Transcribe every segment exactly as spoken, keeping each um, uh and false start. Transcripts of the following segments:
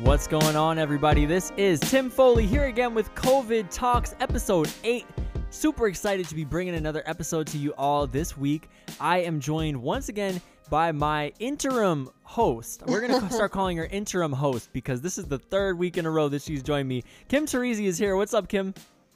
What's going on, everybody? This is Tim Foley here again with COVID Talks episode eight. Super excited to be bringing another episode to you all this week. I am joined once again by my interim host. We're going to start calling her interim host because this is the third week in a row that she's joined me. Kim Terrizzi is here. What's up, Kim?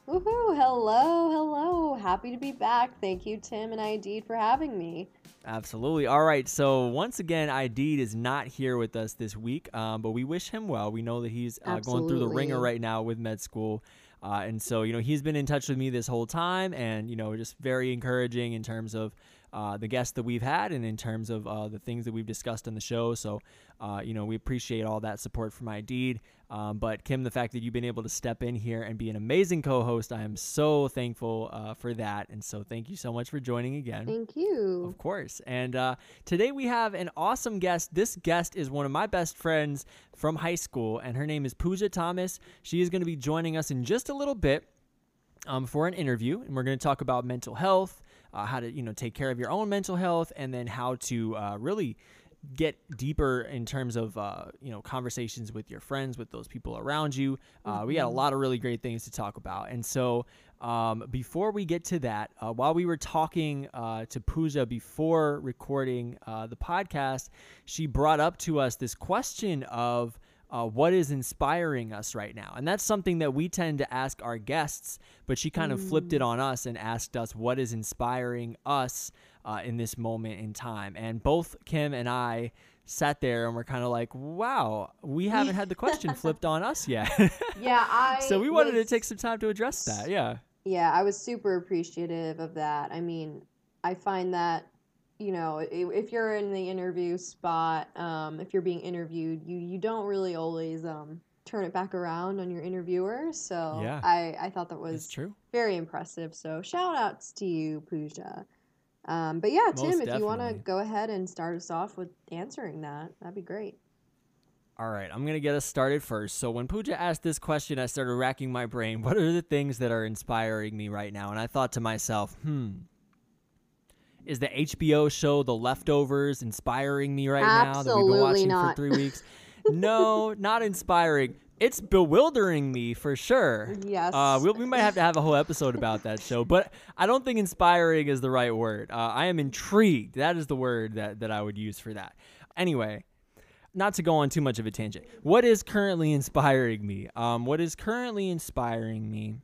Woohoo. Hello. Hello. Happy to be back. Thank you, Tim and Ideed, for having me. Absolutely. All right. So once again, Ideed is not here with us this week, um, but we wish him well. We know that he's uh, going through the ringer right now with med school. Uh, and so, you know, he's been in touch with me this whole time and, you know, just very encouraging in terms of uh, the guests that we've had and in terms of uh, the things that we've discussed on the show. So, uh, you know, we appreciate all that support from Ideed. Um, but Kim, the fact that you've been able to step in here and be an amazing co-host, I am so thankful uh, for that. And so thank you so much for joining again. Thank you. Of course. And uh, today we have an awesome guest. This guest is one of my best friends from high school, and her name is Pooja Thomas. She is going to be joining us in just a little bit um, for an interview, and we're going to talk about mental health, uh, how to, you know, take care of your own mental health, and then how to uh, really get deeper in terms of, uh, you know, conversations with your friends, with those people around you. Uh, mm-hmm. We got a lot of really great things to talk about. And so um, before we get to that, uh, while we were talking uh, to Pooja before recording uh, the podcast, she brought up to us this question of uh, what is inspiring us right now. And that's something that we tend to ask our guests, but she kind mm. of flipped it on us and asked us what is inspiring us Uh, in this moment in time. And both Kim and I sat there and we're kind of like, wow, we haven't had the question flipped on us yet. yeah. I so we wanted was, to take some time to address that. Yeah. Yeah. I was super appreciative of that. I mean, I find that, you know, if you're in the interview spot, um, if you're being interviewed, you, you don't really always um, turn it back around on your interviewer. So yeah. I, I thought that was true. Very impressive. So shout outs to you, Pooja. Um, but yeah, Tim, Most if definitely. you want to go ahead and start us off with answering that, that'd be great. All right, I'm going to get us started first. So when Pooja asked this question, I started racking my brain. What are the things that are inspiring me right now? And I thought to myself, hmm, is the H B O show The Leftovers inspiring me right Absolutely now that we've been watching not. for three weeks? No, not inspiring. It's bewildering me for sure. Yes. Uh, we, we might have to have a whole episode about that show, but I don't think inspiring is the right word. Uh, I am intrigued. That is the word that, that I would use for that. Anyway, not to go on too much of a tangent. What is currently inspiring me? Um, what is currently inspiring me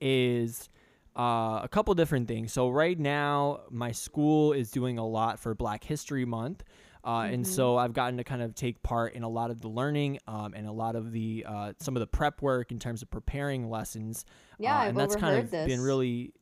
is uh, a couple different things. So right now, my school is doing a lot for Black History Month. Uh, mm-hmm. And so I've gotten to kind of take part in a lot of the learning um, and a lot of the uh, some of the prep work in terms of preparing lessons. Yeah, uh, and I've that's kind of this. been really,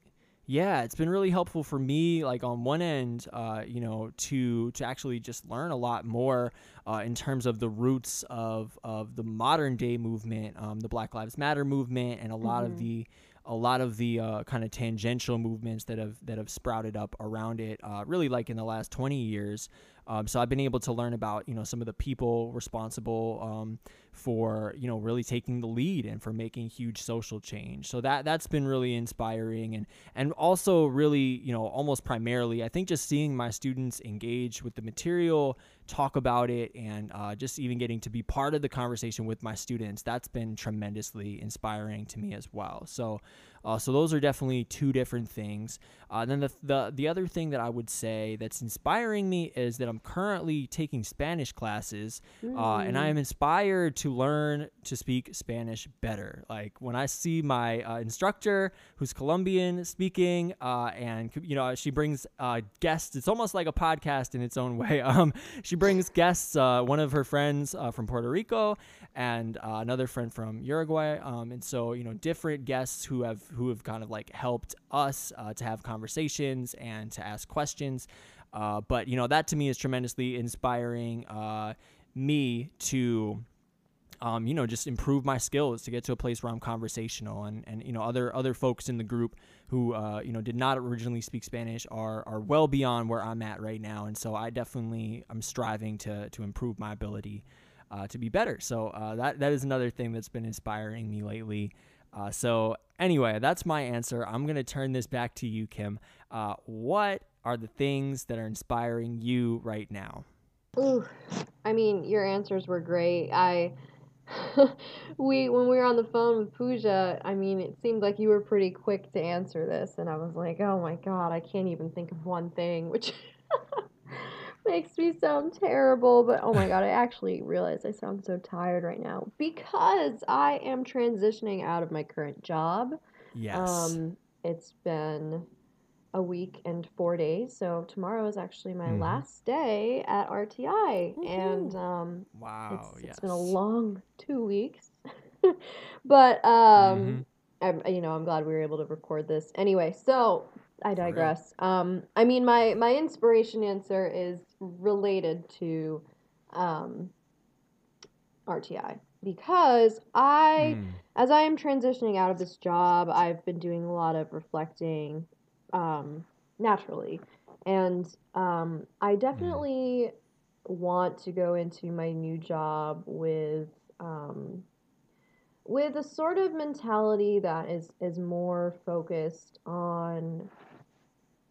yeah, it's been really helpful for me. Like on one end, uh, you know, to to actually just learn a lot more uh, in terms of the roots of of the modern day movement, um, the Black Lives Matter movement, and a lot mm-hmm. of the. a lot of the uh, kind of tangential movements that have that have sprouted up around it, uh, really like in the last twenty years. Um, so I've been able to learn about, you know, some of the people responsible um, for, you know, really taking the lead and for making huge social change. So that that's been really inspiring and and also really, you know, almost primarily, I think just seeing my students engage with the material, talk about it, and uh, just even getting to be part of the conversation with my students, that's been tremendously inspiring to me as well. So. Uh, so those are definitely two different things. Uh, then the, the the other thing that I would say that's inspiring me is that I'm currently taking Spanish classes, mm. uh, and I am inspired to learn to speak Spanish better. Like when I see my uh, instructor, who's Colombian speaking, uh, and you know she brings uh, guests. It's almost like a podcast in its own way. Um, she brings guests. Uh, one of her friends uh, from Puerto Rico, and uh, another friend from Uruguay. Um, and so you know different guests who have who have kind of like helped us uh, to have conversations and to ask questions. Uh, but, you know, that to me is tremendously inspiring uh, me to, um, you know, just improve my skills to get to a place where I'm conversational and, and you know, other other folks in the group who, uh, you know, did not originally speak Spanish are are well beyond where I'm at right now. And so I definitely am striving to to improve my ability uh, to be better. So uh, that that is another thing that's been inspiring me lately. Uh, so anyway, that's my answer. I'm going to turn this back to you, Kim. Uh, what are the things that are inspiring you right now? Ooh, I mean, your answers were great. I, we, when we were on the phone with Pooja, I mean, it seemed like you were pretty quick to answer this, and I was like, oh my God, I can't even think of one thing, which makes me sound terrible, but oh my God, I actually realize I sound so tired right now because I am transitioning out of my current job. Yes. Um, it's been a week and four days. So tomorrow is actually my mm. last day at R T I. Mm-hmm. And um, wow, it's, yes. it's been a long two weeks. But, um, mm-hmm. I'm, you know, I'm glad we were able to record this. Anyway, so I digress. Really? Um, I mean, my, my inspiration answer is related to um, R T I. Because I, mm. as I am transitioning out of this job, I've been doing a lot of reflecting um, naturally. And um, I definitely mm. want to go into my new job with um, with a sort of mentality that is, is more focused on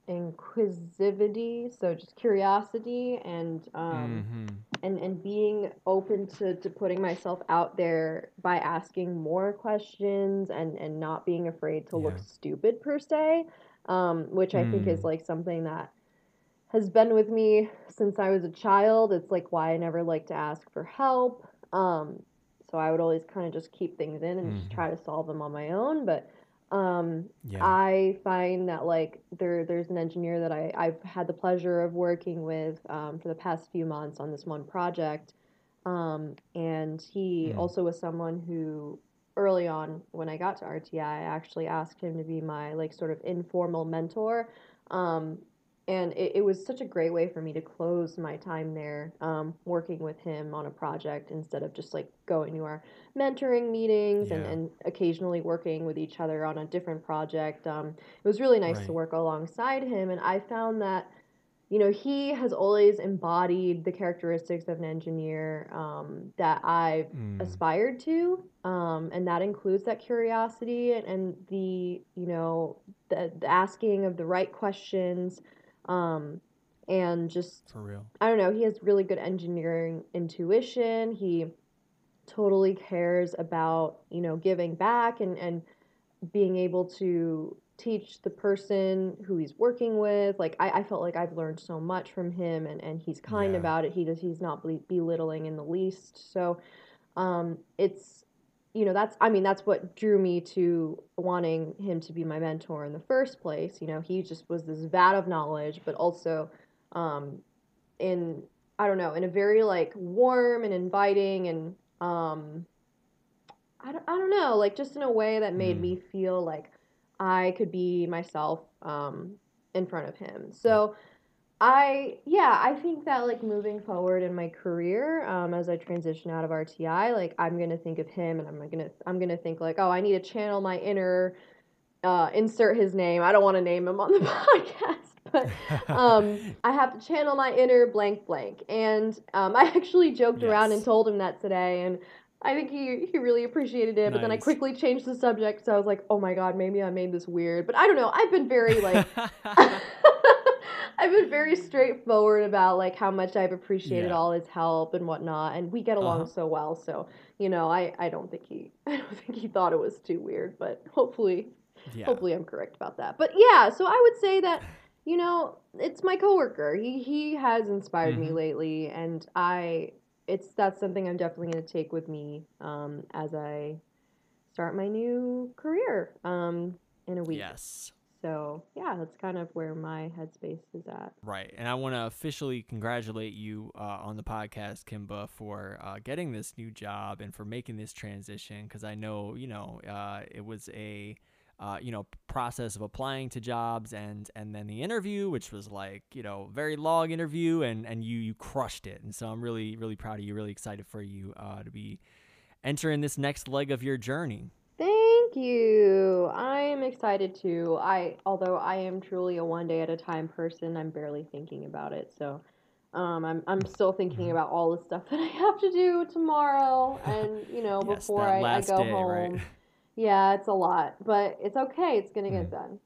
inquisitivity, so just curiosity and um, mm-hmm. And, and being open to, to putting myself out there by asking more questions and, and not being afraid to yeah. look stupid per se, um, which mm. I think is like something that has been with me since I was a child. It's like why I never like to ask for help. Um, so I would always kind of just keep things in and mm. just try to solve them on my own. But um, yeah. I find that like there, there's an engineer that I, I've had the pleasure of working with, um, for the past few months on this one project. Um, and he mm. also was someone who early on when I got to R T I, I actually asked him to be my like sort of informal mentor. Um, and it, it was such a great way for me to close my time there, um, working with him on a project instead of just like going to our mentoring meetings yeah. and, and occasionally working with each other on a different project. Um, it was really nice right. to work alongside him. And I found that, you know, he has always embodied the characteristics of an engineer um, that I've mm. aspired to. Um, and that includes that curiosity and, and the, you know, the, the asking of the right questions. Um, and just, for real. I don't know, he has really good engineering intuition. He totally cares about, you know, giving back and, and being able to teach the person who he's working with. Like, I, I felt like I've learned so much from him and, and he's kind yeah. about it. He does, he's not belittling in the least. So, um, it's, you know, that's, I mean, that's what drew me to wanting him to be my mentor in the first place. You know, he just was this vat of knowledge, but also um, in, I don't know, in a very like warm and inviting and um, I, don't, I don't know, like just in a way that made mm. me feel like I could be myself um, in front of him. So I, yeah, I think that, like, moving forward in my career, um, as I transition out of R T I, like, I'm going to think of him, and I'm going to, I'm going to think, like, oh, I need to channel my inner, uh, insert his name. I don't want to name him on the podcast, but, um, I have to channel my inner blank blank. And, um, I actually joked yes. around and told him that today, and I think he, he really appreciated it, nice. But then I quickly changed the subject, so I was like, oh my God, maybe I made this weird, but I don't know. I've been very, like... I've been very straightforward about, like, how much I've appreciated yeah. all his help and whatnot, and we get along uh-huh. so well, so, you know, I, I don't think he I don't think he thought it was too weird, but hopefully, yeah. hopefully I'm correct about that. But, yeah, so I would say that, you know, it's my coworker. He he has inspired mm-hmm. me lately, and I, it's, that's something I'm definitely going to take with me um, as I start my new career um, in a week. Yes. So, yeah, that's kind of where my headspace is at. Right. And I want to officially congratulate you uh, on the podcast, Kimba, for uh, getting this new job and for making this transition, because I know, you know, uh, it was a, uh, you know, process of applying to jobs and and then the interview, which was like, you know, very long interview, and, and you, you crushed it. And so I'm really, really proud of you, really excited for you uh, to be entering this next leg of your journey. Thank you. I'm excited too. I, although I am truly a one day at a time person, I'm barely thinking about it. So, um, I'm, I'm still thinking about all the stuff that I have to do tomorrow and, you know, yes, before I, I go day, home. Right? Yeah, it's a lot, but it's okay. It's going to mm. get done.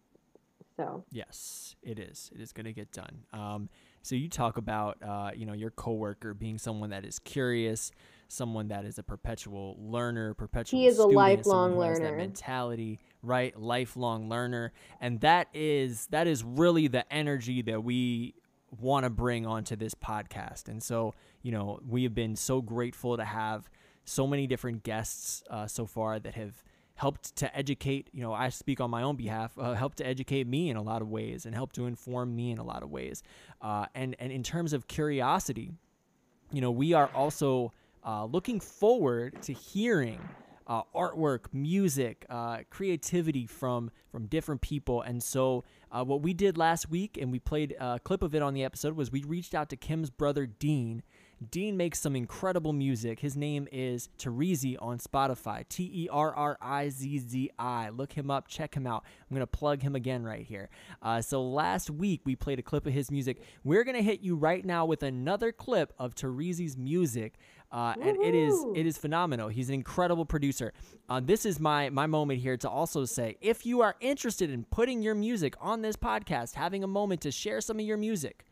So, yes, it is. It is going to get done. Um, So you talk about, uh, you know, your coworker being someone that is curious, someone that is a perpetual learner, perpetual He is student, a lifelong learner. That mentality, right? Lifelong learner. And that is, that is really the energy that we want to bring onto this podcast. And so, you know, we have been so grateful to have so many different guests uh, so far that have helped to educate, you know, I speak on my own behalf, uh, helped to educate me in a lot of ways and helped to inform me in a lot of ways. Uh, and, and in terms of curiosity, you know, we are also uh, looking forward to hearing uh, artwork, music, uh, creativity from, from different people. And so uh, what we did last week, and we played a clip of it on the episode, was we reached out to Kim's brother, Dean. Dean makes some incredible music. His name is Terrizzi on Spotify, T E R R I Z Z I. Look him up. Check him out. I'm going to plug him again right here. Uh, so last week, we played a clip of his music. We're going to hit you right now with another clip of Terrizzi's music. Uh, and it is it is phenomenal. He's an incredible producer. Uh, this is my my moment here to also say, if you are interested in putting your music on this podcast, having a moment to share some of your music,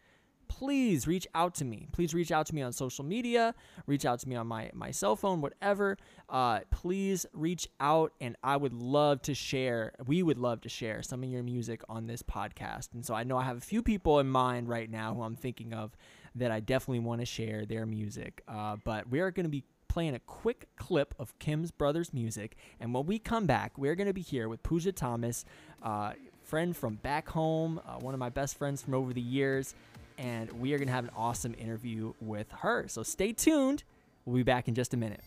please reach out to me. Please reach out to me on social media. Reach out to me on my, my cell phone, whatever. Uh, please reach out, and I would love to share. We would love to share some of your music on this podcast. And so I know I have a few people in mind right now who I'm thinking of that I definitely want to share their music. Uh, but we are going to be playing a quick clip of Kim's brother's music. And when we come back, we're going to be here with Pooja Thomas, uh, friend from back home, uh, one of my best friends from over the years. And we are going to have an awesome interview with her. So stay tuned. We'll be back in just a minute.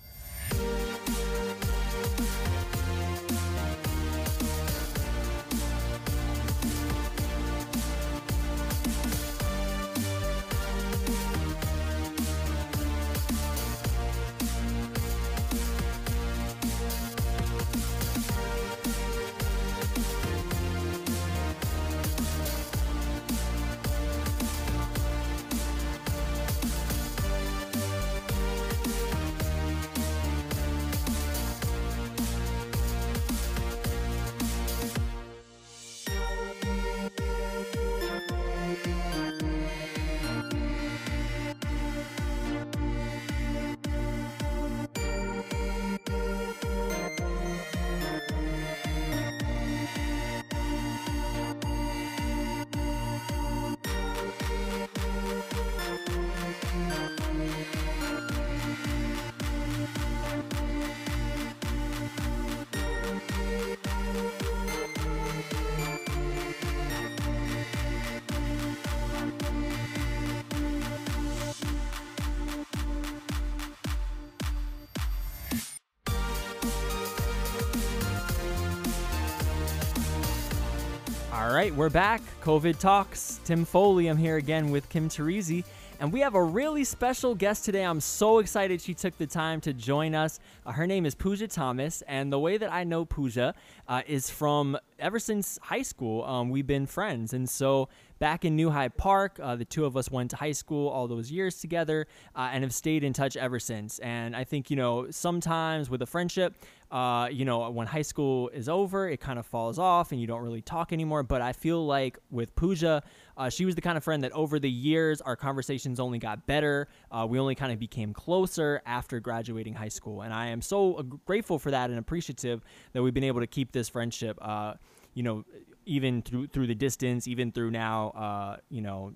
All right, we're back. COVID Talks. Tim Foley. I'm here again with Kim Terrizzi, and we have a really special guest today. I'm so excited she took the time to join us. Uh, her name is Pooja Thomas, and the way that I know Pooja uh, is from ever since high school. Um, we've been friends, and so back in New Hyde Park, uh, the two of us went to high school all those years together, uh, and have stayed in touch ever since. And I think, you know, sometimes with a friendship, Uh, you know, when high school is over, it kind of falls off and you don't really talk anymore. But I feel like with Pooja, uh, she was the kind of friend that over the years, our conversations only got better. Uh, we only kind of became closer after graduating high school. And I am so grateful for that and appreciative that we've been able to keep this friendship, uh, you know, even through, through the distance, even through now, uh, you know,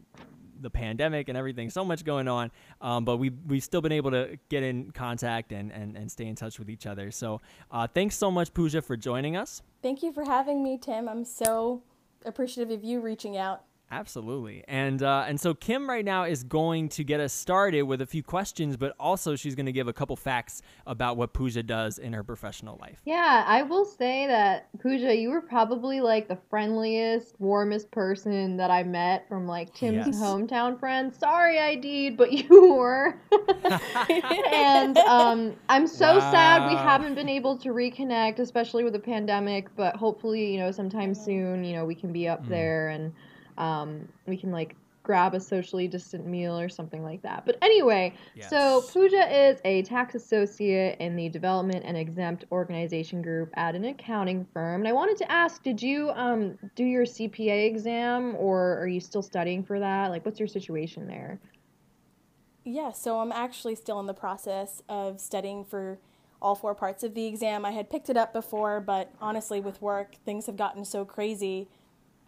the pandemic and everything, so much going on. Um, but we, we've still been able to get in contact and, and, and stay in touch with each other. So uh, thanks so much, Pooja, for joining us. Thank you for having me, Tim. I'm so appreciative of you reaching out. Absolutely. And uh, and so Kim right now is going to get us started with a few questions, but also she's going to give a couple facts about what Pooja does in her professional life. Yeah, I will say that, Pooja, you were probably like the friendliest, warmest person that I met from like Tim's yes. hometown friends. Sorry, Ideed, but you were. And um, I'm so wow. sad we haven't been able to reconnect, especially with the pandemic, but hopefully, you know, sometime soon, you know, we can be up mm. there and Um, we can like grab a socially distant meal or something like that. But anyway, yes. So Pooja is a tax associate in the Development and Exempt Organization Group at an accounting firm. And I wanted to ask, did you um, do your C P A exam, or are you still studying for that? Like, what's your situation there? Yeah, so I'm actually still in the process of studying for all four parts of the exam. I had picked it up before, but honestly, with work, things have gotten so crazy,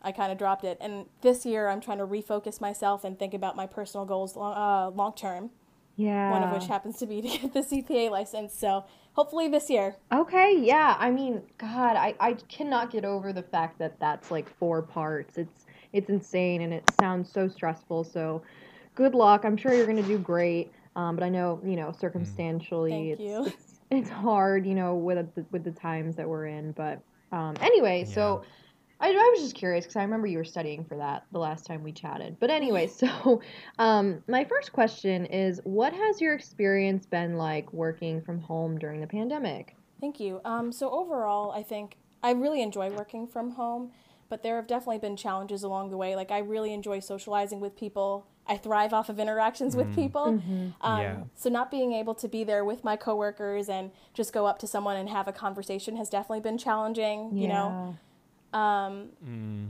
I kind of dropped it. And this year, I'm trying to refocus myself and think about my personal goals long, uh, long term. Yeah. One of which happens to be to get the C P A license. So hopefully this year. Okay. Yeah. I mean, God, I, I cannot get over the fact that that's like four parts. It's, it's insane. And it sounds so stressful. So good luck. I'm sure you're going to do great. Um, but I know, you know, circumstantially, Thank it's, you. it's, it's hard, you know, with, with the times that we're in. But um, anyway, yeah. so I, I was just curious because I remember you were studying for that the last time we chatted. But anyway, so um, my first question is, what has your experience been like working from home during the pandemic? Thank you. Um, so overall, I think I really enjoy working from home, but there have definitely been challenges along the way. Like, I really enjoy socializing with people. I thrive off of interactions mm-hmm. with people. Mm-hmm. Um, yeah. So not being able to be there with my coworkers and just go up to someone and have a conversation has definitely been challenging, yeah. you know. Um, mm.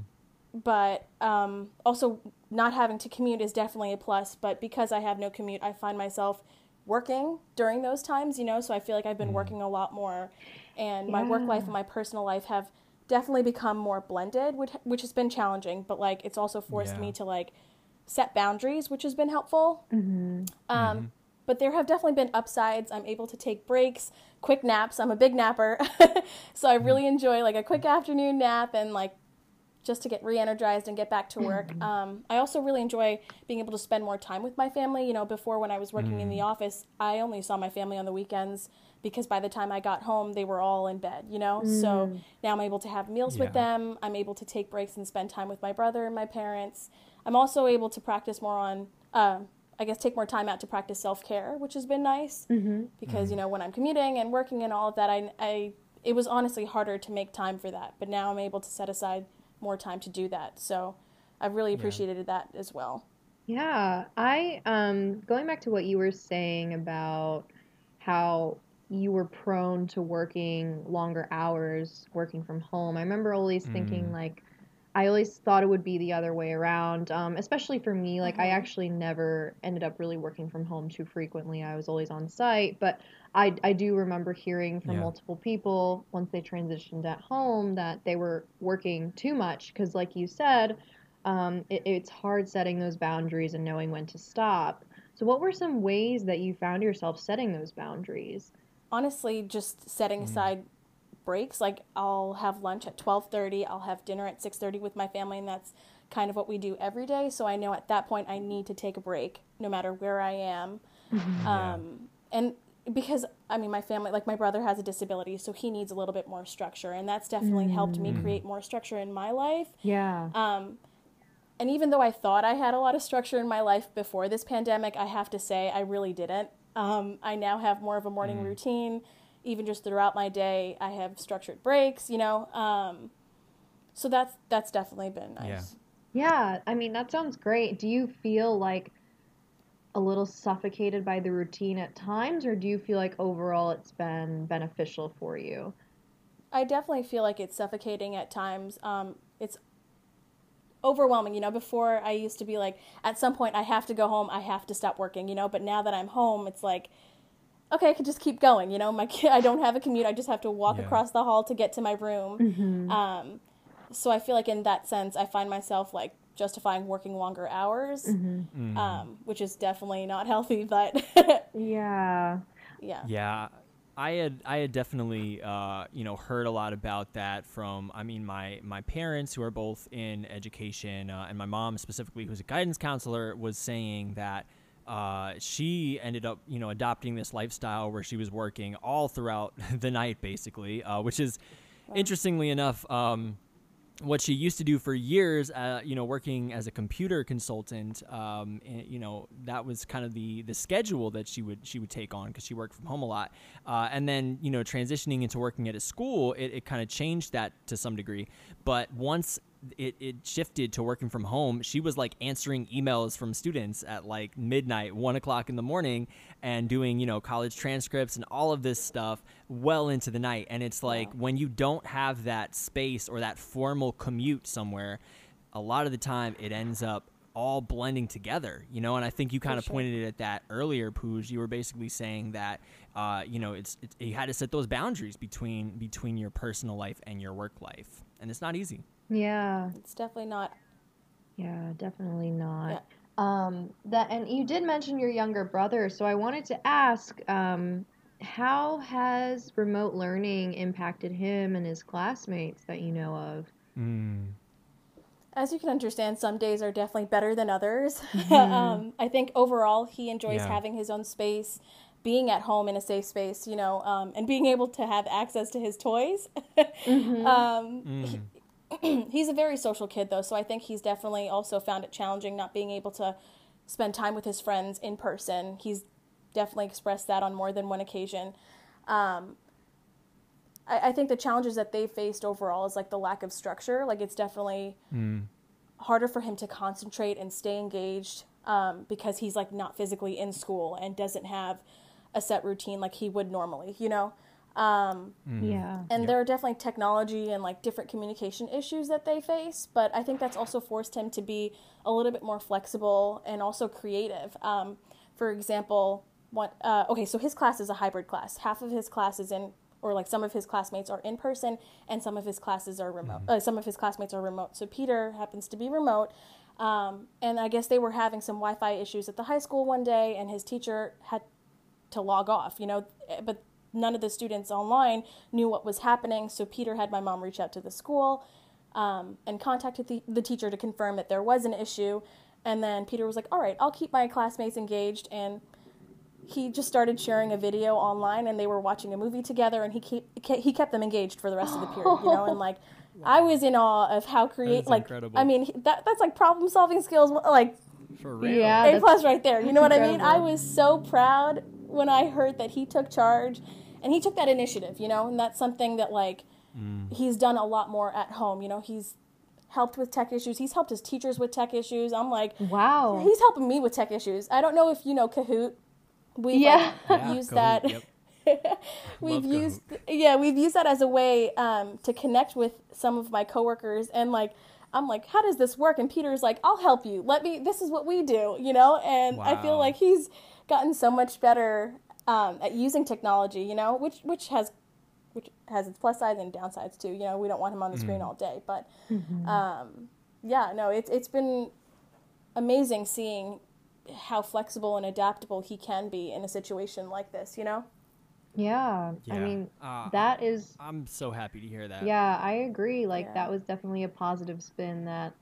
but, um, also not having to commute is definitely a plus, but because I have no commute, I find myself working during those times, you know, so I feel like I've been mm. working a lot more, and yeah. my work life and my personal life have definitely become more blended, which, which has been challenging, but like, it's also forced yeah. me to like set boundaries, which has been helpful. Mm-hmm. Um, mm-hmm. But there have definitely been upsides. I'm able to take breaks, quick naps. I'm a big napper. So I really enjoy like a quick afternoon nap and like just to get re-energized and get back to work. Um, I also really enjoy being able to spend more time with my family. You know, before when I was working mm. in the office, I only saw my family on the weekends because by the time I got home, they were all in bed, you know? Mm. So now I'm able to have meals yeah. with them. I'm able to take breaks and spend time with my brother and my parents. I'm also able to practice more on... Uh, I guess take more time out to practice self-care, which has been nice mm-hmm. because, mm-hmm. you know, when I'm commuting and working and all of that, I, I, it was honestly harder to make time for that, but now I'm able to set aside more time to do that. So I've really appreciated yeah. that as well. Yeah. I, um, going back to what you were saying about how you were prone to working longer hours, working from home. I remember always mm. thinking like, I always thought it would be the other way around, um, especially for me. Like, mm-hmm. I actually never ended up really working from home too frequently. I was always on site. But I, I do remember hearing from yeah. multiple people once they transitioned at home that they were working too much because, like you said, um, it, it's hard setting those boundaries and knowing when to stop. So what were some ways that you found yourself setting those boundaries? Honestly, just setting mm-hmm. aside breaks. Like, I'll have lunch at twelve thirty, I'll have dinner at six thirty with my family, and that's kind of what we do every day. So I know at that point I need to take a break no matter where I am. Mm-hmm. Um, and because, I mean, my family, like my brother has a disability, so he needs a little bit more structure, and that's definitely mm-hmm. helped me create more structure in my life. Yeah. Um, and even though I thought I had a lot of structure in my life before this pandemic, I have to say I really didn't. Um, I now have more of a morning mm. routine. Even just throughout my day, I have structured breaks, you know. Um, so that's that's definitely been nice. Yeah. yeah, I mean, that sounds great. Do you feel like a little suffocated by the routine at times, or do you feel like overall it's been beneficial for you? I definitely feel like it's suffocating at times. Um, it's overwhelming, you know. Before, I used to be like, at some point, I have to go home, I have to stop working, you know. But now that I'm home, it's like, okay, I could just keep going, you know, my kid, I don't have a commute, I just have to walk yeah. across the hall to get to my room. Mm-hmm. Um, so I feel like in that sense, I find myself like justifying working longer hours, mm-hmm. um, which is definitely not healthy, but yeah. Yeah. Yeah. I had, I had definitely, uh, you know, heard a lot about that from, I mean, my, my parents who are both in education, uh, and my mom specifically, who's a guidance counselor, was saying that, Uh, she ended up, you know, adopting this lifestyle where she was working all throughout the night, basically, uh, which is wow. interestingly enough, um, what she used to do for years, uh, you know, working as a computer consultant, um, and, you know, that was kind of the, the schedule that she would, she would take on because she worked from home a lot. Uh, and then, you know, transitioning into working at a school, it, it kind of changed that to some degree. But once it, it shifted to working from home, she was like answering emails from students at like midnight, one o'clock in the morning, and doing, you know, college transcripts and all of this stuff well into the night. And it's like, wow. When you don't have that space or that formal commute somewhere, a lot of the time it ends up all blending together, you know. And I think you kind For of sure. pointed it at that earlier, Pooj. You were basically saying that, uh, you know, it's, it's you had to set those boundaries between between your personal life and your work life, and it's not easy. Yeah, it's definitely not. Yeah, definitely not. Yeah. Um, that, and you did mention your younger brother, so I wanted to ask, um, how has remote learning impacted him and his classmates that you know of? Mm. As you can understand, some days are definitely better than others. Mm-hmm. um, I think overall he enjoys yeah. having his own space, being at home in a safe space, you know, um, and being able to have access to his toys. Mm-hmm. um, mm. he, he's a very social kid, though, so I think he's definitely also found it challenging not being able to spend time with his friends in person. He's definitely expressed that on more than one occasion. Um, I think the challenges that they faced overall is like the lack of structure. Like it's definitely mm. harder for him to concentrate and stay engaged um, because he's like not physically in school and doesn't have a set routine like he would normally, you know? Um, mm. Yeah. And yep. there are definitely technology and like different communication issues that they face, but I think that's also forced him to be a little bit more flexible and also creative. Um, for example, one, uh, okay, so his class is a hybrid class. Half of his class is in or like some of his classmates are in person and some of his classes are remote. Mm-hmm. Uh, some of his classmates are remote. So Peter happens to be remote. Um, and I guess they were having some Wi-Fi issues at the high school one day and his teacher had to log off, you know, but none of the students online knew what was happening. So Peter had my mom reach out to the school um, and contacted the, the teacher to confirm that there was an issue. And then Peter was like, all right, I'll keep my classmates engaged, and he just started sharing a video online, and they were watching a movie together, and he kept he kept them engaged for the rest of the period, you know. And like, wow. I was in awe of how creative, like, incredible. I mean, that that's like problem solving skills, like, for real, yeah, A plus right there. You know what incredible. I mean? I was so proud when I heard that he took charge, and he took that initiative, you know. And that's something that like mm. he's done a lot more at home, you know. He's helped with tech issues. He's helped his teachers with tech issues. I'm like, wow, he's helping me with tech issues. I don't know if you know Kahoot. We've yeah. Like, yeah, used Kahoot, that. Yep. we've Love used Kahoot. yeah, we've used that as a way um, to connect with some of my coworkers, and like I'm like, how does this work? And Peter's like, I'll help you. Let me. This is what we do, you know. And wow. I feel like he's gotten so much better um, at using technology, you know, which which has which has its plus sides and downsides too. You know, we don't want him on the mm-hmm. screen all day, but mm-hmm. um, yeah, no, it's it's been amazing seeing how flexible and adaptable he can be in a situation like this, you know? Yeah. yeah. I mean, uh, that is... I'm so happy to hear that. Yeah, I agree. Like, yeah. that was definitely a positive spin that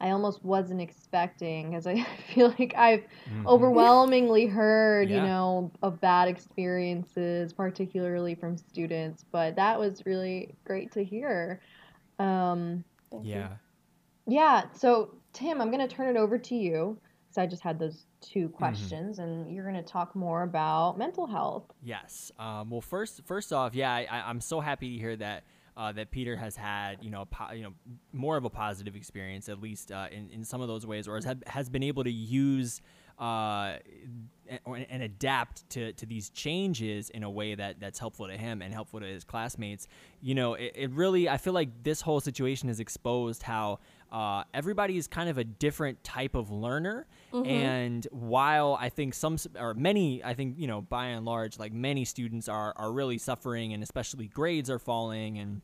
I almost wasn't expecting, because I feel like I've mm-hmm. overwhelmingly heard, yeah. you know, of bad experiences, particularly from students, but that was really great to hear. Um, Thank yeah. you. Yeah. So, Tim, I'm going to turn it over to you. So I just had those two questions, mm-hmm. and you're going to talk more about mental health. Yes. Um, well, first, first off, yeah, I, I, I'm so happy to hear that uh, that Peter has had, you know, a po- you know, more of a positive experience, at least uh, in in some of those ways, or has has been able to use uh, and, and adapt to to these changes in a way that that's helpful to him and helpful to his classmates. You know, it, it really, I feel like this whole situation has exposed how. Uh, everybody is kind of a different type of learner, mm-hmm. and while I think some or many, I think you know, by and large, like many students are are really suffering, and especially grades are falling, and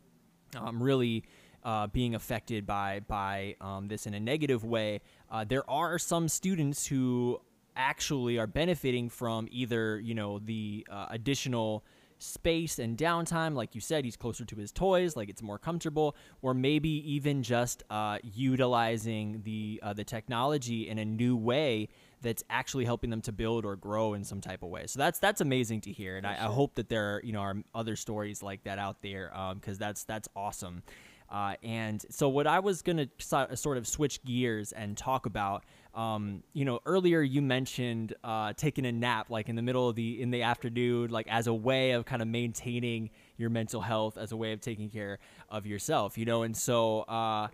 um, really uh, being affected by by um, this in a negative way. Uh, there are some students who actually are benefiting from either you know the uh, additional. Space and downtime, like you said, he's closer to his toys, like it's more comfortable, or maybe even just uh, utilizing the uh, the technology in a new way that's actually helping them to build or grow in some type of way. So that's that's amazing to hear, and I, I hope that there are, you know are other stories like that out there, because um, that's that's awesome. Uh, and so what I was gonna so, sort of switch gears and talk about. Um, you know, earlier you mentioned uh, taking a nap, like in the middle of the in the afternoon, like as a way of kind of maintaining your mental health, as a way of taking care of yourself, you know. And so uh,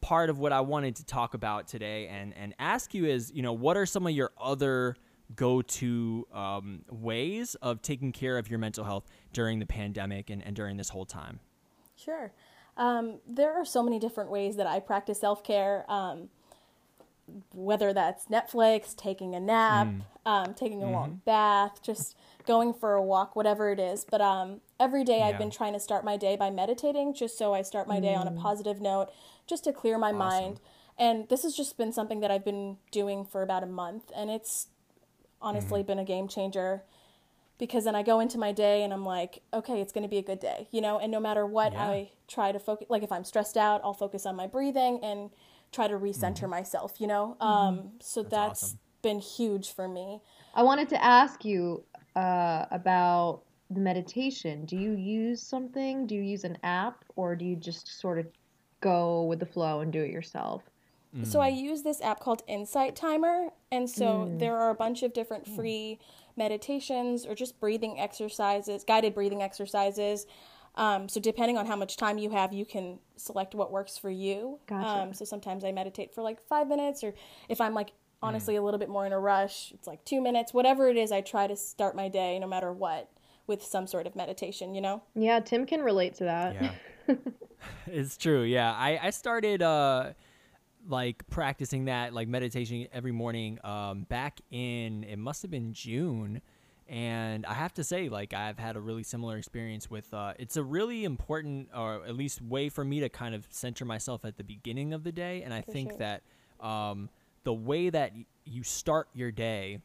part of what I wanted to talk about today and, and ask you is, you know, what are some of your other go-to um, ways of taking care of your mental health during the pandemic and, and during this whole time? Sure. Um, there are so many different ways that I practice self-care, um, whether that's Netflix, taking a nap, mm. um, taking a mm-hmm. long bath, just going for a walk, whatever it is. But um, every day yeah. I've been trying to start my day by meditating, just so I start my day mm. on a positive note, just to clear my awesome. mind. And this has just been something that I've been doing for about a month. And it's honestly mm. been a game changer, because then I go into my day and I'm like, okay, it's going to be a good day, you know? And no matter what, yeah. I try to focus, like if I'm stressed out, I'll focus on my breathing and try to recenter mm. myself, you know? Mm. Um, so that's, that's awesome. been huge for me. I wanted to ask you uh, about the meditation. Do you use something? Do you use an app, or do you just sort of go with the flow and do it yourself? Mm. So I use this app called Insight Timer, and so mm. there are a bunch of different free meditations or just breathing exercises, guided breathing exercises. Um, so depending on how much time you have, you can select what works for you. Gotcha. Um, so sometimes I meditate for like five minutes, or if I'm like honestly mm. a little bit more in a rush, it's like two minutes. Whatever it is, I try to start my day no matter what with some sort of meditation, you know? Yeah, Tim can relate to that. Yeah. It's true, yeah. I, I started... Uh... like practicing that, like meditation every morning, um, back in, it must have been June. And I have to say, like, I've had a really similar experience with, uh, it's a really important, or at least way for me to kind of center myself at the beginning of the day. And I for think sure. that, um, the way that y- you start your day,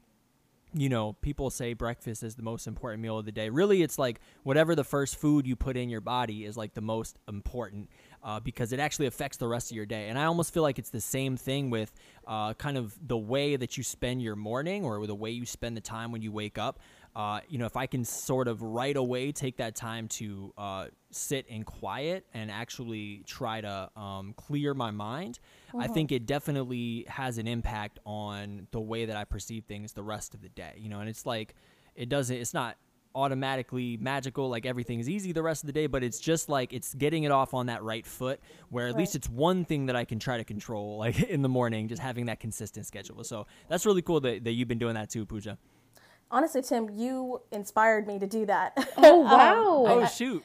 you know, people say breakfast is the most important meal of the day. Really, it's like whatever the first food you put in your body is like the most important, uh, because it actually affects the rest of your day. And I almost feel like it's the same thing with uh, kind of the way that you spend your morning, or the way you spend the time when you wake up. Uh, you know, if I can sort of right away take that time to uh, sit in quiet and actually try to um, clear my mind, mm-hmm. I think it definitely has an impact on the way that I perceive things the rest of the day, you know, and it's like, it doesn't, it's not automatically magical, like everything is easy the rest of the day, but it's just like, it's getting it off on that right foot, where at right. least it's one thing that I can try to control, like in the morning, just having that consistent schedule. So that's really cool that, that you've been doing that too, Pooja. Honestly, Tim, you inspired me to do that. Oh, wow. um, oh, shoot.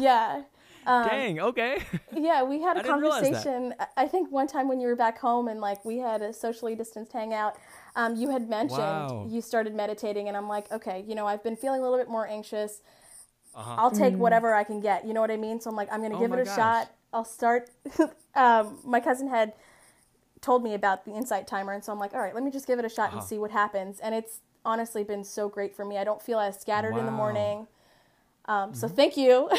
yeah. Um, Dang, okay. Yeah, we had a I conversation. I think one time when you were back home and like we had a socially distanced hangout, um, you had mentioned wow. you started meditating, and I'm like, okay, you know, I've been feeling a little bit more anxious. Uh-huh. I'll take mm. whatever I can get. You know what I mean? So I'm like, I'm going to oh give it a gosh. shot. I'll start. um, my cousin had told me about the Insight Timer, and so I'm like, all right, let me just give it a shot uh-huh. and see what happens. And it's honestly been so great for me. I don't feel as scattered wow. in the morning. Um, so mm-hmm. thank you.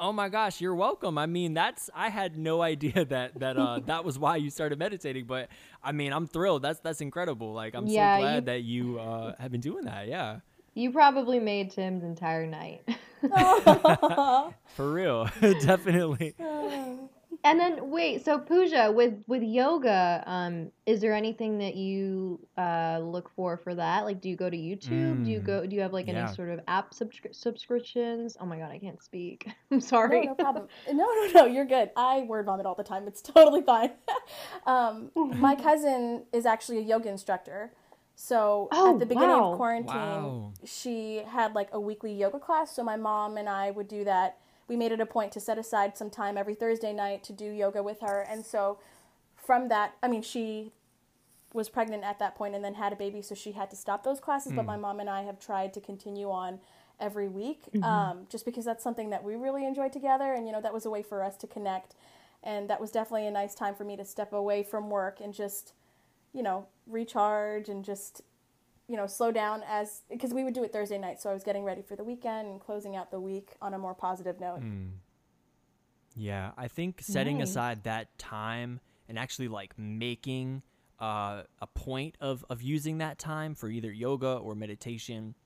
Oh my gosh, you're welcome. I mean, that's, I had no idea that, that, uh, that was why you started meditating, but I mean, I'm thrilled. That's, that's incredible. Like, I'm yeah, so glad you, that you, uh, have been doing that. Yeah. You probably made Tim's entire night. For real. Definitely. And then wait, so Pooja, with, with yoga, um, is there anything that you uh, look for for that? Like, do you go to YouTube? Mm. Do you go? Do you have like yeah. any sort of app subscri- subscriptions? Oh my God, I can't speak. I'm sorry. No, no problem. no, no, no. You're good. I word vomit all the time. It's totally fine. um, my cousin is actually a yoga instructor, so oh, at the beginning wow. of quarantine, wow. she had like a weekly yoga class. So my mom and I would do that. We made it a point to set aside some time every Thursday night to do yoga with her. And so from that, I mean, she was pregnant at that point and then had a baby, so she had to stop those classes. Mm. But my mom and I have tried to continue on every week, mm-hmm. um, just because that's something that we really enjoy together. And, you know, that was a way for us to connect. And that was definitely a nice time for me to step away from work and just, you know, recharge and just, you know, slow down, as because we would do it Thursday night. So I was getting ready for the weekend and closing out the week on a more positive note. Mm. Yeah, I think setting nice. aside that time and actually like making uh, a point of, of using that time for either yoga or meditation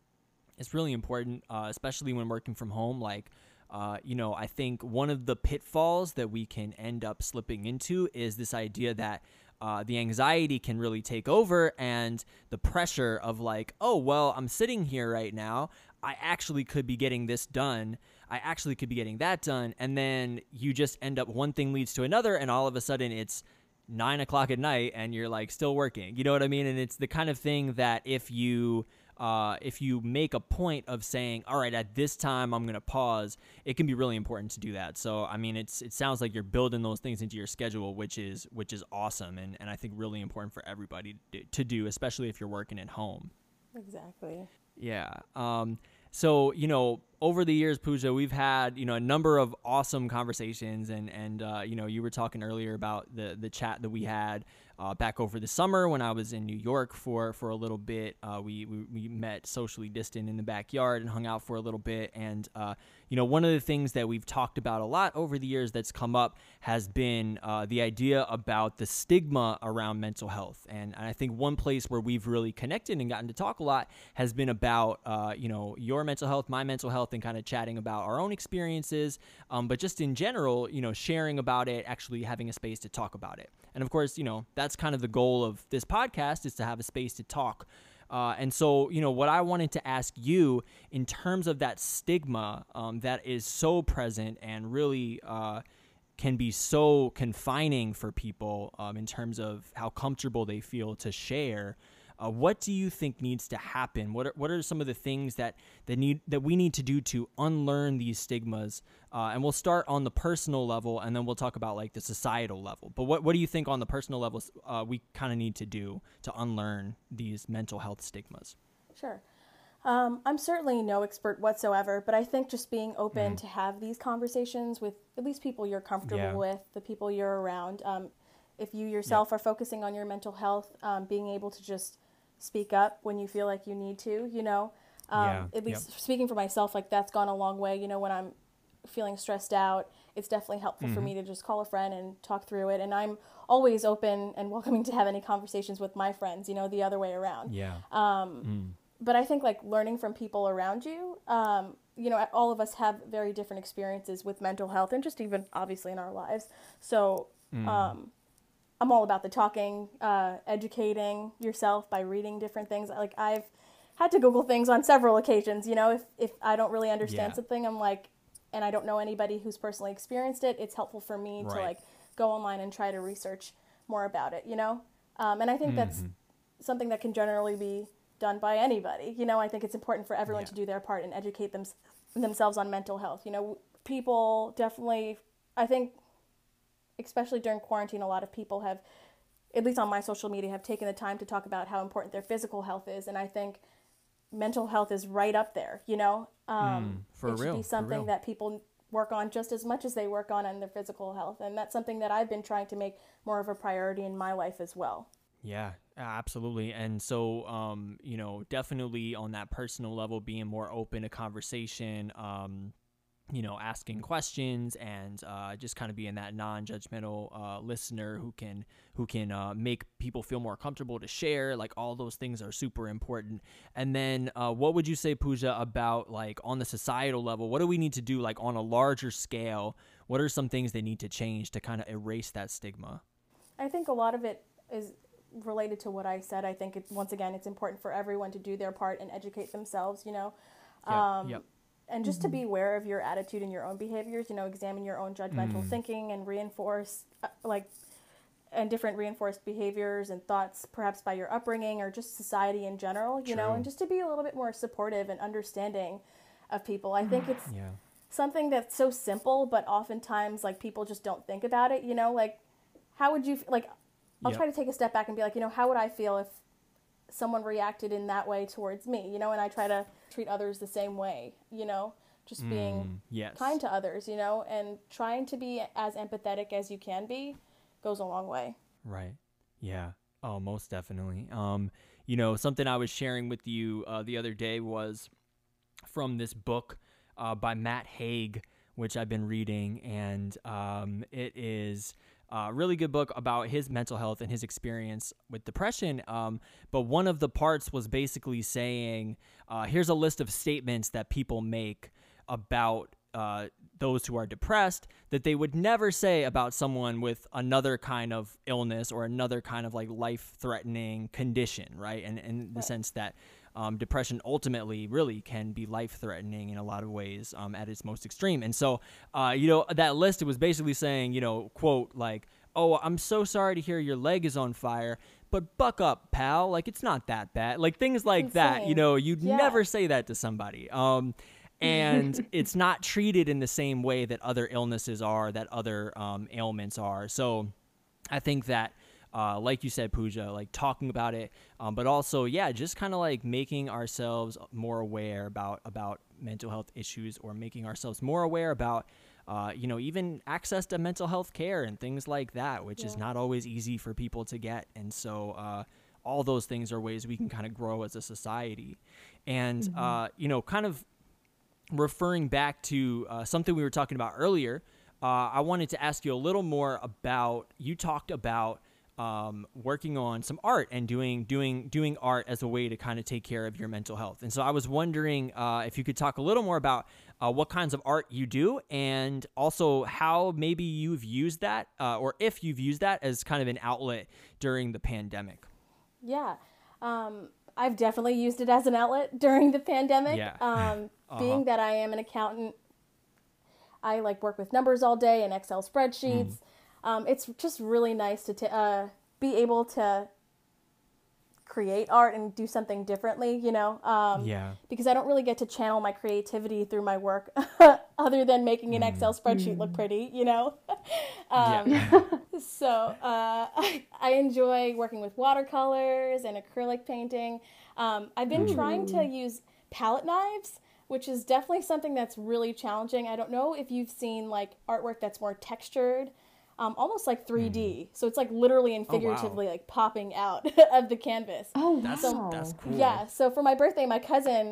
is really important, uh, especially when working from home. Like, uh, you know, I think one of the pitfalls that we can end up slipping into is this idea that Uh, the anxiety can really take over, and the pressure of like, oh, well, I'm sitting here right now. I actually could be getting this done. I actually could be getting that done. And then you just end up, one thing leads to another, and all of a sudden it's nine o'clock at night and you're like still working. You know what I mean? And it's the kind of thing that if you uh, if you make a point of saying, all right, at this time I'm going to pause, it can be really important to do that. So, I mean, it's it sounds like you're building those things into your schedule, which is which is awesome. And, and I think really important for everybody to do, especially if you're working at home. Exactly. Yeah. Um, so, you know, over the years, Pooja, we've had, you know, a number of awesome conversations and, and uh, you know, you were talking earlier about the, the chat that we had uh, back over the summer when I was in New York for, for a little bit. Uh, we, we, we met socially distant in the backyard and hung out for a little bit. And, uh, you know, one of the things that we've talked about a lot over the years that's come up has been uh, the idea about the stigma around mental health. And, and I think one place where we've really connected and gotten to talk a lot has been about, uh, you know, your mental health, my mental health, and kind of chatting about our own experiences, um, but just in general, you know, sharing about it, actually having a space to talk about it. And of course, you know, that's kind of the goal of this podcast, is to have a space to talk. Uh, and so, you know, what I wanted to ask you in terms of that stigma um, that is so present and really uh, can be so confining for people um, in terms of how comfortable they feel to share. Uh, what do you think needs to happen? What are, what are some of the things that that need that we need to do to unlearn these stigmas? Uh, and we'll start on the personal level, and then we'll talk about like the societal level. But what what do you think on the personal level uh, we kind of need to do to unlearn these mental health stigmas? Sure. Um, I'm certainly no expert whatsoever, but I think just being open mm. to have these conversations with at least people you're comfortable yeah. with, the people you're around. Um, if you yourself yeah. are focusing on your mental health, um, being able to just speak up when you feel like you need to, you know, um, yeah, at least yep. speaking for myself, like that's gone a long way. You know, when I'm feeling stressed out, it's definitely helpful mm-hmm. for me to just call a friend and talk through it. And I'm always open and welcoming to have any conversations with my friends, you know, the other way around. Yeah. Um, mm. But I think like learning from people around you, um, you know, all of us have very different experiences with mental health and just even obviously in our lives. So, mm. um, I'm all about the talking, uh, educating yourself by reading different things. Like I've had to Google things on several occasions, you know, if, if I don't really understand yeah. something, I'm like, and I don't know anybody who's personally experienced it. It's helpful for me right. to like go online and try to research more about it, you know? Um, and I think mm-hmm. that's something that can generally be done by anybody. You know, I think it's important for everyone yeah. to do their part and educate them, themselves on mental health. You know, people definitely, I think, especially during quarantine, a lot of people have, at least on my social media, have taken the time to talk about how important their physical health is. And I think mental health is right up there, you know, um, mm, for it should real, be something real. That people work on just as much as they work on on their physical health. And that's something that I've been trying to make more of a priority in my life as well. Yeah, absolutely. And so, um, you know, definitely on that personal level, being more open to conversation, um, you know, asking questions and uh, just kind of being that non-judgmental uh, listener who can who can uh, make people feel more comfortable to share. Like all those things are super important. And then uh, what would you say, Pooja, about like on the societal level? What do we need to do like on a larger scale? What are some things that need to change to kind of erase that stigma? I think a lot of it is related to what I said. I think, it, once again, it's important for everyone to do their part and educate themselves, you know. Yep, um, yep. And just to be aware of your attitude and your own behaviors, you know, examine your own judgmental mm. thinking and reinforce, uh, like, and different reinforced behaviors and thoughts, perhaps by your upbringing or just society in general, you True. Know, and just to be a little bit more supportive and understanding of people. I think it's yeah. something that's so simple, but oftentimes, like, people just don't think about it, you know, like, how would you, like, I'll yep. try to take a step back and be like, you know, how would I feel if someone reacted in that way towards me, you know, and I try to treat others the same way, you know, just being mm, yes. kind to others, you know, and trying to be as empathetic as you can be goes a long way. Right. Yeah. Oh, most definitely. Um, you know, something I was sharing with you uh, the other day was from this book uh, by Matt Haig, which I've been reading, and um, it is a uh, really good book about his mental health and his experience with depression. Um, but one of the parts was basically saying, uh, here's a list of statements that people make about uh, those who are depressed that they would never say about someone with another kind of illness or another kind of like life-threatening condition, right? And, and in the sense that um, depression ultimately really can be life-threatening in a lot of ways um, at its most extreme. And so, uh, you know, that list, it was basically saying, you know, quote, like, oh, I'm so sorry to hear your leg is on fire, but buck up, pal. Like, it's not that bad. Like, things like that, you know, you'd yeah. never say that to somebody. Um, and it's not treated in the same way that other illnesses are, that other um, ailments are. So I think that, Uh, like you said, Pooja, like talking about it, um, but also, yeah, just kind of like making ourselves more aware about about mental health issues, or making ourselves more aware about, uh, you know, even access to mental health care and things like that, which yeah. is not always easy for people to get. And so uh, all those things are ways we can kind of grow as a society. And, mm-hmm. uh, you know, kind of referring back to uh, something we were talking about earlier, uh, I wanted to ask you a little more about, you talked about Um, working on some art and doing doing doing art as a way to kind of take care of your mental health. And so I was wondering uh, if you could talk a little more about uh, what kinds of art you do, and also how maybe you've used that uh, or if you've used that as kind of an outlet during the pandemic. Yeah, um, I've definitely used it as an outlet during the pandemic. Yeah. um, uh-huh. Being that I am an accountant, I like work with numbers all day and Excel spreadsheets. Mm. Um, it's just really nice to t- uh, be able to create art and do something differently, you know, um, yeah. because I don't really get to channel my creativity through my work other than making an mm. Excel spreadsheet mm. look pretty, you know. um, yeah. So uh, I, I enjoy working with watercolors and acrylic painting. Um, I've been Ooh. trying to use palette knives, which is definitely something that's really challenging. I don't know if you've seen like artwork that's more textured. Um, almost like three D. Mm. So it's like literally and figuratively oh, wow. like popping out of the canvas. Oh, that's, so, that's cool. Yeah. So for my birthday, my cousin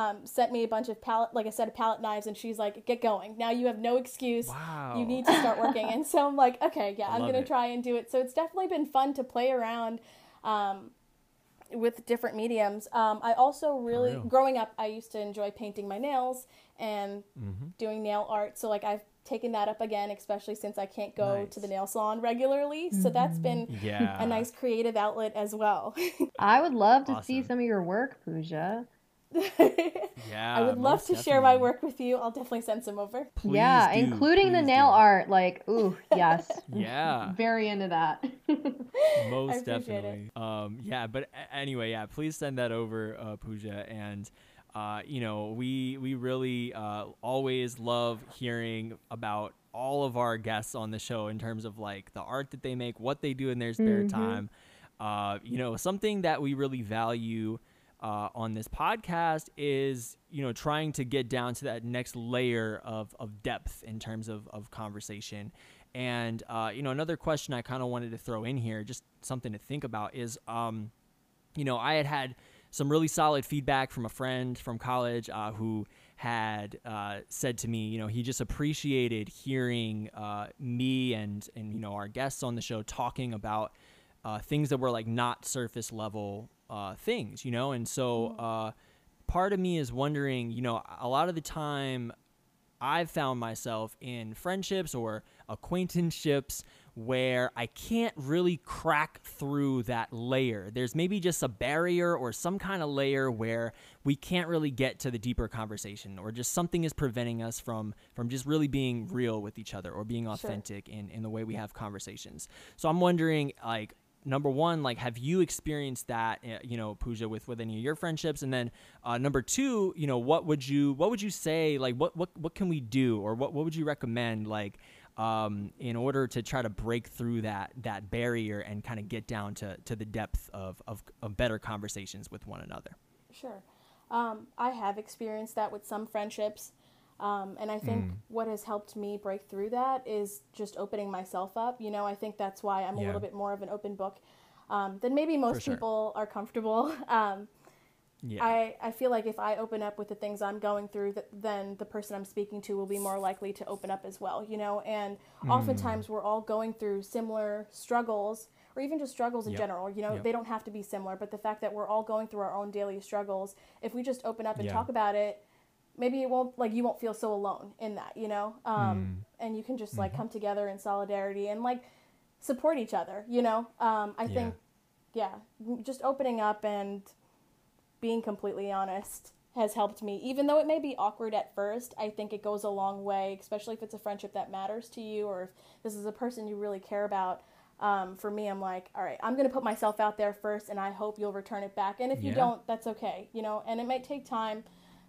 um, sent me a bunch of palette, like a set of palette knives, and she's like, get going. Now you have no excuse. Wow. You need to start working. And so I'm like, okay, yeah, I I'm going to try and do it. So it's definitely been fun to play around um, with different mediums. Um, I also really, real. growing up, I used to enjoy painting my nails and mm-hmm. doing nail art. So like I've taking that up again, especially since I can't go nice. to the nail salon regularly. So that's been yeah. a nice creative outlet as well. I would love to awesome. see some of your work, Pooja. yeah, I would love to definitely. share my work with you. I'll definitely send some over. Please yeah, do. including Please the nail do. art. Like, ooh, yes. yeah. Very into that. Most definitely. It. Um, yeah, but anyway, yeah, please send that over, uh, Pooja. And Uh, you know, we we really uh, always love hearing about all of our guests on the show in terms of like the art that they make, what they do in their spare mm-hmm. time. Uh, you know, something that we really value uh, on this podcast is, you know, trying to get down to that next layer of, of depth in terms of, of conversation. And, uh, you know, another question I kind of wanted to throw in here, just something to think about is, um, you know, I had had some really solid feedback from a friend from college uh, who had uh, said to me, you know, he just appreciated hearing uh, me and, and, you know, our guests on the show talking about uh, things that were like not surface level uh, things, you know? And so uh, part of me is wondering, you know, a lot of the time I've found myself in friendships or acquaintanceships where I can't really crack through that layer. There's maybe just a barrier or some kind of layer where we can't really get to the deeper conversation, or just something is preventing us from from just really being real with each other or being authentic sure. in, in the way we have conversations. So I'm wondering, like, number one, like, have you experienced that, you know, Pooja, with, with any of your friendships? And then uh, number two, you know, what would you what would you say, like, what what, what can we do, or what, what would you recommend, like, Um, in order to try to break through that that barrier and kind of get down to, to the depth of, of, of better conversations with one another? Sure. Um, I have experienced that with some friendships. Um, and I think mm. what has helped me break through that is just opening myself up. You know, I think that's why I'm yeah. a little bit more of an open book um, than maybe most sure. people are comfortable. Um, yeah. I, I feel like if I open up with the things I'm going through, th- then the person I'm speaking to will be more likely to open up as well, you know? And mm. oftentimes we're all going through similar struggles, or even just struggles in yep. general, you know, yep. they don't have to be similar, but the fact that we're all going through our own daily struggles, if we just open up and yeah. talk about it, maybe it won't, like, you won't feel so alone in that, you know? Um, mm. And you can just, like, mm-hmm. come together in solidarity and, like, support each other, you know? Um, I yeah. think, yeah, just opening up and being completely honest has helped me. Even though it may be awkward at first, I think it goes a long way, especially if it's a friendship that matters to you or if this is a person you really care about. Um, for me, I'm like, all right, I'm going to put myself out there first, and I hope you'll return it back. And if yeah. you don't, that's okay, you know, and it might take time,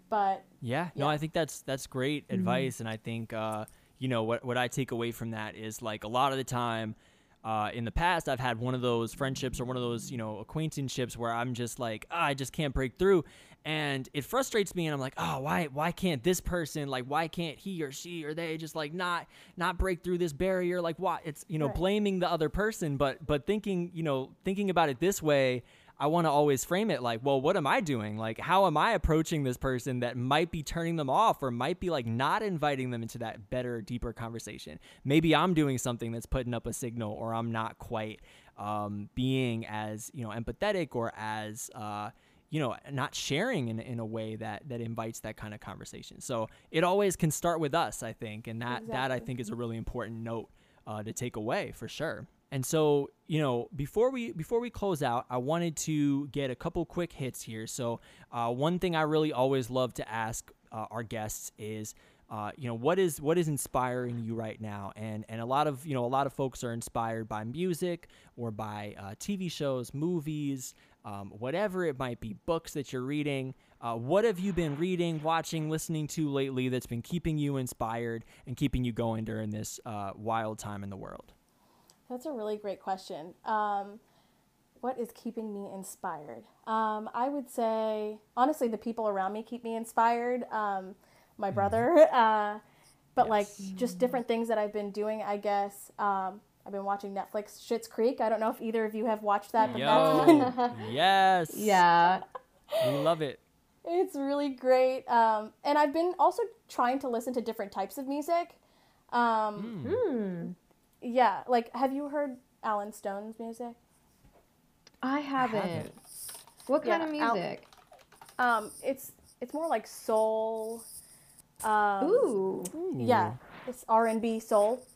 but yeah, yeah. no, I think that's, that's great mm-hmm. advice. And I think, uh, you know, what, what I take away from that is like a lot of the time, uh, in the past, I've had one of those friendships or one of those, you know, acquaintanceships where I'm just like, oh, I just can't break through. And it frustrates me, and I'm like, oh, why, why can't this person, like, why can't he or she or they just like not, not break through this barrier? Like, why? It's, you know, right. blaming the other person, but, but thinking, you know, thinking about it this way, I want to always frame it like, well, what am I doing? Like, how am I approaching this person that might be turning them off or might be like not inviting them into that better, deeper conversation? Maybe I'm doing something that's putting up a signal, or I'm not quite, um, being as, you know, empathetic or as, uh, you know, not sharing in, in a way that, that invites that kind of conversation. So it always can start with us, I think. And that, exactly. that I think is a really important note uh, to take away for sure. And so, you know, before we before we close out, I wanted to get a couple quick hits here. So uh, one thing I really always love to ask uh, our guests is, uh, you know, what is what is inspiring you right now? And and a lot of, you know, a lot of folks are inspired by music or by uh, T V shows, movies, Um, whatever it might be, books that you're reading. Uh, what have you been reading, watching, listening to lately that's been keeping you inspired and keeping you going during this uh, wild time in the world? That's a really great question. Um, what is keeping me inspired? Um, I would say, honestly, the people around me keep me inspired. Um, my brother, uh, but yes. like just different things that I've been doing, I guess. Um, I've been watching Netflix Schitt's Creek. I don't know if either of you have watched that, but Yo, that's yes. Yeah. We love it. It's really great. Um, and I've been also trying to listen to different types of music. Um, mm. Yeah. Like, have you heard Alan Stone's music? I haven't. I haven't. What kind yeah, of music? Al- um, it's it's more like soul. Um, Ooh. Yeah. It's R and B soul.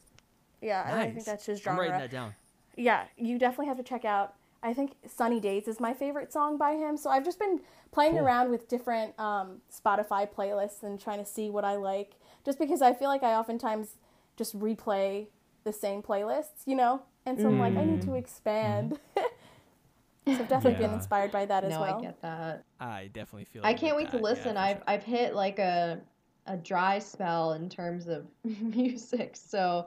Yeah, nice. I think that's his genre. I'm writing that down. Yeah, you definitely have to check out. I think Sunny Days is my favorite song by him. So I've just been playing cool. around with different um, Spotify playlists and trying to see what I like. Just because I feel like I oftentimes just replay the same playlists, you know? And so mm. I'm like, I need to expand. Mm. So I've definitely yeah. been inspired by that as no, well. No, I get that. I definitely feel like I can't wait that. to listen. Yeah, I've sure. I've hit like a a dry spell in terms of music. So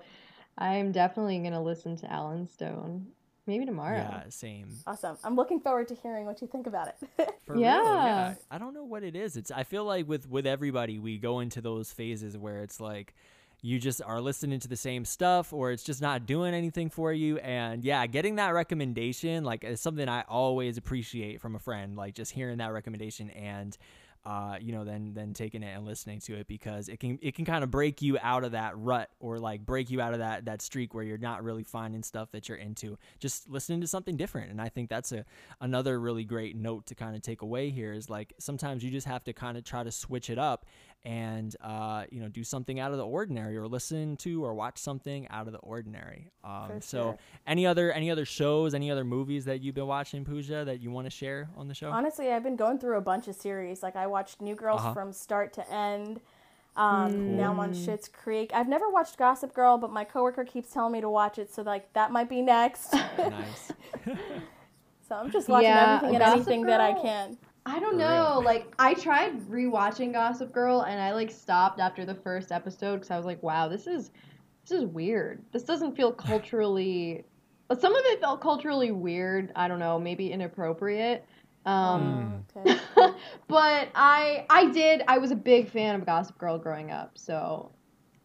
I'm definitely going to listen to Alan Stone, maybe tomorrow. Yeah, same. Awesome. I'm looking forward to hearing what you think about it. For yeah. real, yeah. I don't know what it is. It's I feel like with, with everybody, we go into those phases where it's like you just are listening to the same stuff or it's just not doing anything for you. And yeah, getting that recommendation like is something I always appreciate from a friend, like just hearing that recommendation and Uh, you know, then then taking it and listening to it, because it can it can kind of break you out of that rut or like break you out of that that streak where you're not really finding stuff that you're into. Just listening to something different, and I think that's a another really great note to kind of take away here is like sometimes you just have to kind of try to switch it up and uh, you know do something out of the ordinary or listen to or watch something out of the ordinary. Um, sure. So any other any other shows, any other movies that you've been watching, Pooja, that you want to share on the show? Honestly, I've been going through a bunch of series. Like I watched watched New Girls uh-huh. from start to end. Um, cool. Now I'm on Schitt's Creek. I've never watched Gossip Girl, but my coworker keeps telling me to watch it, so like that might be next. Nice. So I'm just watching yeah, everything and Gossip anything Girl, that I can. I don't know. Like I tried rewatching Gossip Girl, and I like stopped after the first episode because I was like, "Wow, this is this is weird. This doesn't feel culturally." But some of it felt culturally weird. I don't know. Maybe inappropriate. Um, mm. okay. But I, I did, I was a big fan of Gossip Girl growing up. So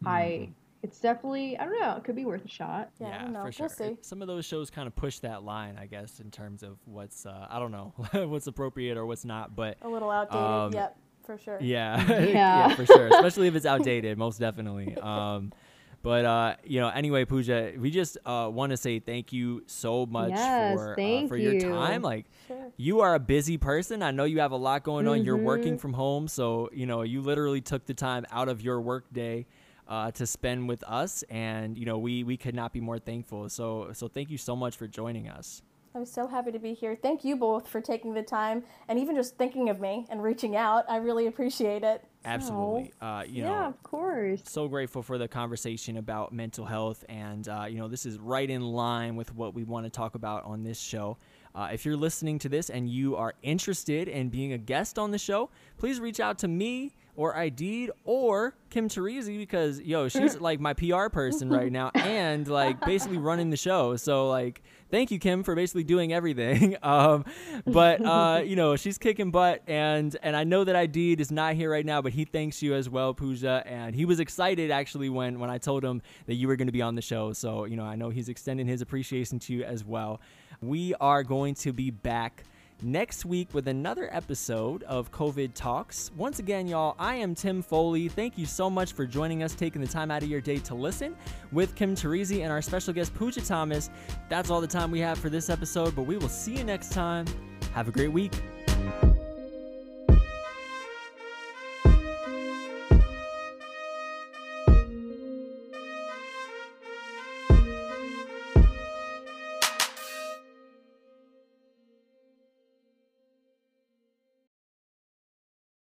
mm. I, it's definitely, I don't know, it could be worth a shot. Yeah, yeah I don't know. For sure. We'll see. Some of those shows kind of push that line, I guess, in terms of what's, uh, I don't know, what's appropriate or what's not, but a little outdated. Um, yep. For sure. Yeah. Yeah. Yeah, for sure. Especially if it's outdated, most definitely. Um, But, uh, you know, anyway, Pooja, we just uh, want to say thank you so much yes, for uh, for your you. time. Like, sure. you are a busy person. I know you have a lot going mm-hmm. on. You're working from home. So, you know, you literally took the time out of your work day uh, to spend with us. And, you know, we, we could not be more thankful. So, so thank you so much for joining us. I'm so happy to be here. Thank you both for taking the time and even just thinking of me and reaching out. I really appreciate it. Absolutely. Uh, you know, yeah, of course. So grateful for the conversation about mental health. And, uh, you know, this is right in line with what we want to talk about on this show. Uh, if you're listening to this and you are interested in being a guest on the show, please reach out to me or Ideed or Kim Terrizzi, because, yo, she's like my P R person right now and like basically running the show. So like, thank you, Kim, for basically doing everything. um, but, uh, you know, she's kicking butt. And and I know that Ideed is not here right now, but he thanks you as well, Pooja. And he was excited, actually, when, when I told him that you were going to be on the show. So, you know, I know he's extending his appreciation to you as well. We are going to be back next week with another episode of COVID Talks. Once again, y'all, I am Tim Foley. Thank you so much for joining us, taking the time out of your day to listen with Kim Terrizzi and our special guest, Pooja Thomas. That's all the time we have for this episode, but we will see you next time. Have a great week.